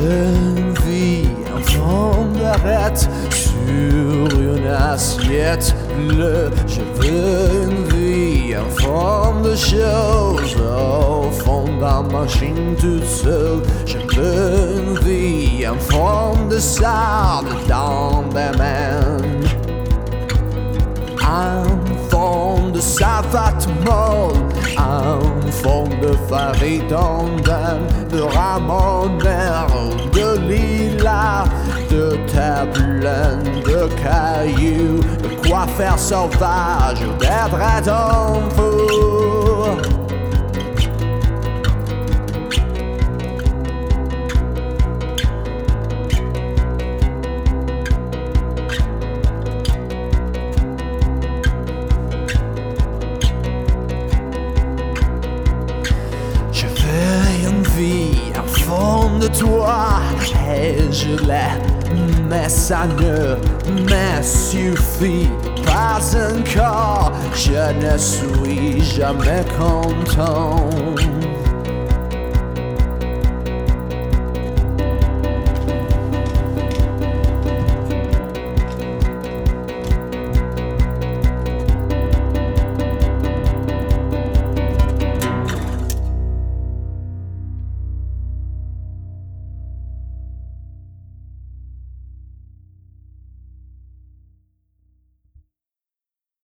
une vie en forme d'arête sur une assiette bleue. Je veux une vie en forme de choses au fond de la machine toute seule. Je veux une vie en forme de sable dans des mains, en forme de savate molle, en forme de farine d'Inde, de ramoneur, de lilas, de tableaux, de cailloux, de coiffeurs sauvages, des bras d'hommes fous. De toi et je l'ai, mais ça ne me suffit pas encore. Je ne suis jamais content.